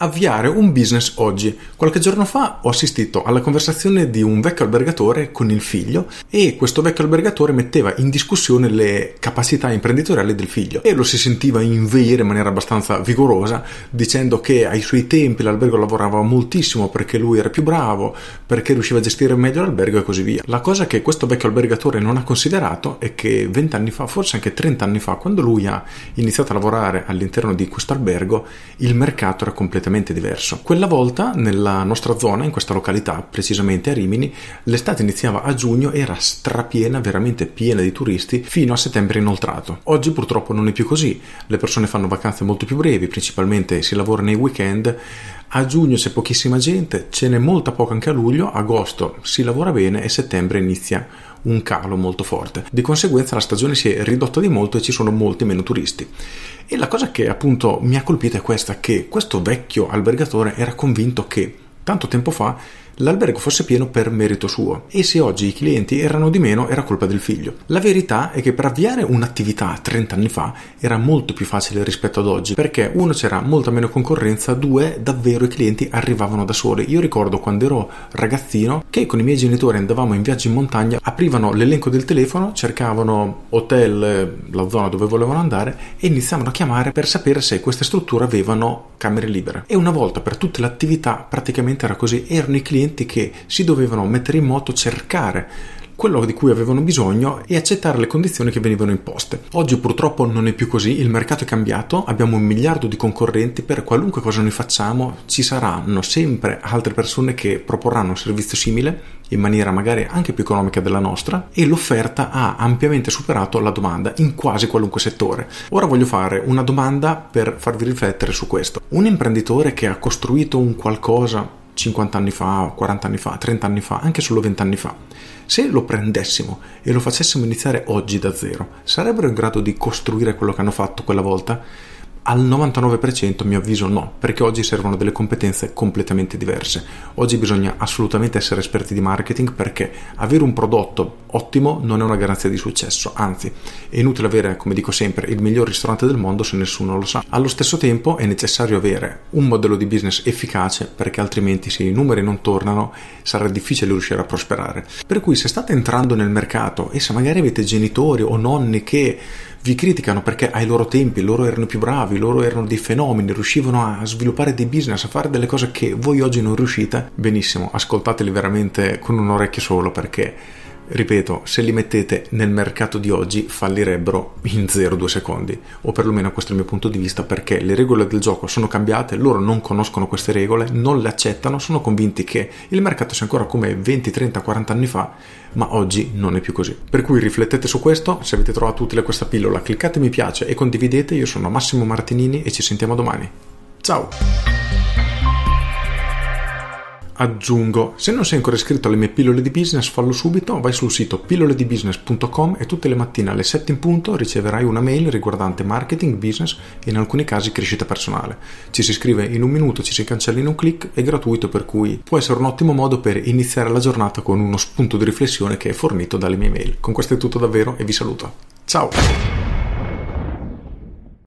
Avviare un business oggi. Qualche giorno fa ho assistito alla conversazione di un vecchio albergatore con il figlio, e questo vecchio albergatore metteva in discussione le capacità imprenditoriali del figlio e lo si sentiva inveire in maniera abbastanza vigorosa, dicendo che ai suoi tempi l'albergo lavorava moltissimo perché lui era più bravo, perché riusciva a gestire meglio l'albergo e così via. La cosa che questo vecchio albergatore non ha considerato è che 20 anni fa, forse anche 30 anni fa, quando lui ha iniziato a lavorare all'interno di questo albergo, il mercato era completamente diverso. Quella volta nella nostra zona, in questa località, precisamente a Rimini, l'estate iniziava a giugno, era strapiena, veramente piena di turisti, fino a settembre inoltrato. Oggi purtroppo non è più così, le persone fanno vacanze molto più brevi, principalmente si lavora nei weekend. A giugno c'è pochissima gente, ce n'è molta poca anche a luglio, agosto si lavora bene e settembre inizia un calo molto forte. Di conseguenza la stagione si è ridotta di molto e ci sono molti meno turisti. E la cosa che appunto mi ha colpito è questa, che questo vecchio albergatore era convinto che tanto tempo fa l'albergo fosse pieno per merito suo, e se oggi i clienti erano di meno era colpa del figlio. La verità è che per avviare un'attività 30 anni fa era molto più facile rispetto ad oggi, perché uno, c'era molta meno concorrenza, due, davvero i clienti arrivavano da soli. Io ricordo quando ero ragazzino che con i miei genitori andavamo in viaggio in montagna, aprivano l'elenco del telefono, cercavano hotel, la zona dove volevano andare, e iniziavano a chiamare per sapere se queste strutture avevano camere libere. E una volta per tutte le attività praticamente era così, erano i clienti che si dovevano mettere in moto, cercare quello di cui avevano bisogno e accettare le condizioni che venivano imposte. Oggi purtroppo non è più così, il mercato è cambiato, abbiamo 1 miliardo di concorrenti, per qualunque cosa noi facciamo ci saranno sempre altre persone che proporranno un servizio simile in maniera magari anche più economica della nostra, e l'offerta ha ampiamente superato la domanda in quasi qualunque settore. Ora voglio fare una domanda per farvi riflettere su questo. Un imprenditore che ha costruito un qualcosa 50 anni fa, 40 anni fa, 30 anni fa, anche solo 20 anni fa, se lo prendessimo e lo facessimo iniziare oggi da zero, sarebbero in grado di costruire quello che hanno fatto quella volta? Al 99% mio avviso no, perché oggi servono delle competenze completamente diverse. Oggi bisogna assolutamente essere esperti di marketing, perché avere un prodotto ottimo non è una garanzia di successo, anzi è inutile avere, come dico sempre, il miglior ristorante del mondo se nessuno lo sa. Allo stesso tempo è necessario avere un modello di business efficace, perché altrimenti se i numeri non tornano sarà difficile riuscire a prosperare. Per cui se state entrando nel mercato e se magari avete genitori o nonni che vi criticano perché ai loro tempi loro erano più bravi, loro erano dei fenomeni, riuscivano a sviluppare dei business, a fare delle cose che voi oggi non riuscite, benissimo, ascoltateli veramente con un orecchio solo, perché, ripeto, se li mettete nel mercato di oggi fallirebbero in 0,2 secondi, o perlomeno questo è il mio punto di vista, perché le regole del gioco sono cambiate, loro non conoscono queste regole, non le accettano, sono convinti che il mercato sia ancora come 20, 30, 40 anni fa, ma oggi non è più così. Per cui riflettete su questo, se avete trovato utile questa pillola cliccate mi piace e condividete. Io sono Massimo Martinini e ci sentiamo domani. Ciao! Aggiungo, se non sei ancora iscritto alle mie pillole di business, fallo subito, vai sul sito pilloledibusiness.com e tutte le mattine alle 7 in punto riceverai una mail riguardante marketing, business e in alcuni casi crescita personale. Ci si iscrive in 1 minuto, ci si cancella in 1 click, è gratuito, per cui può essere un ottimo modo per iniziare la giornata con uno spunto di riflessione che è fornito dalle mie mail. Con questo è tutto davvero e vi saluto. Ciao!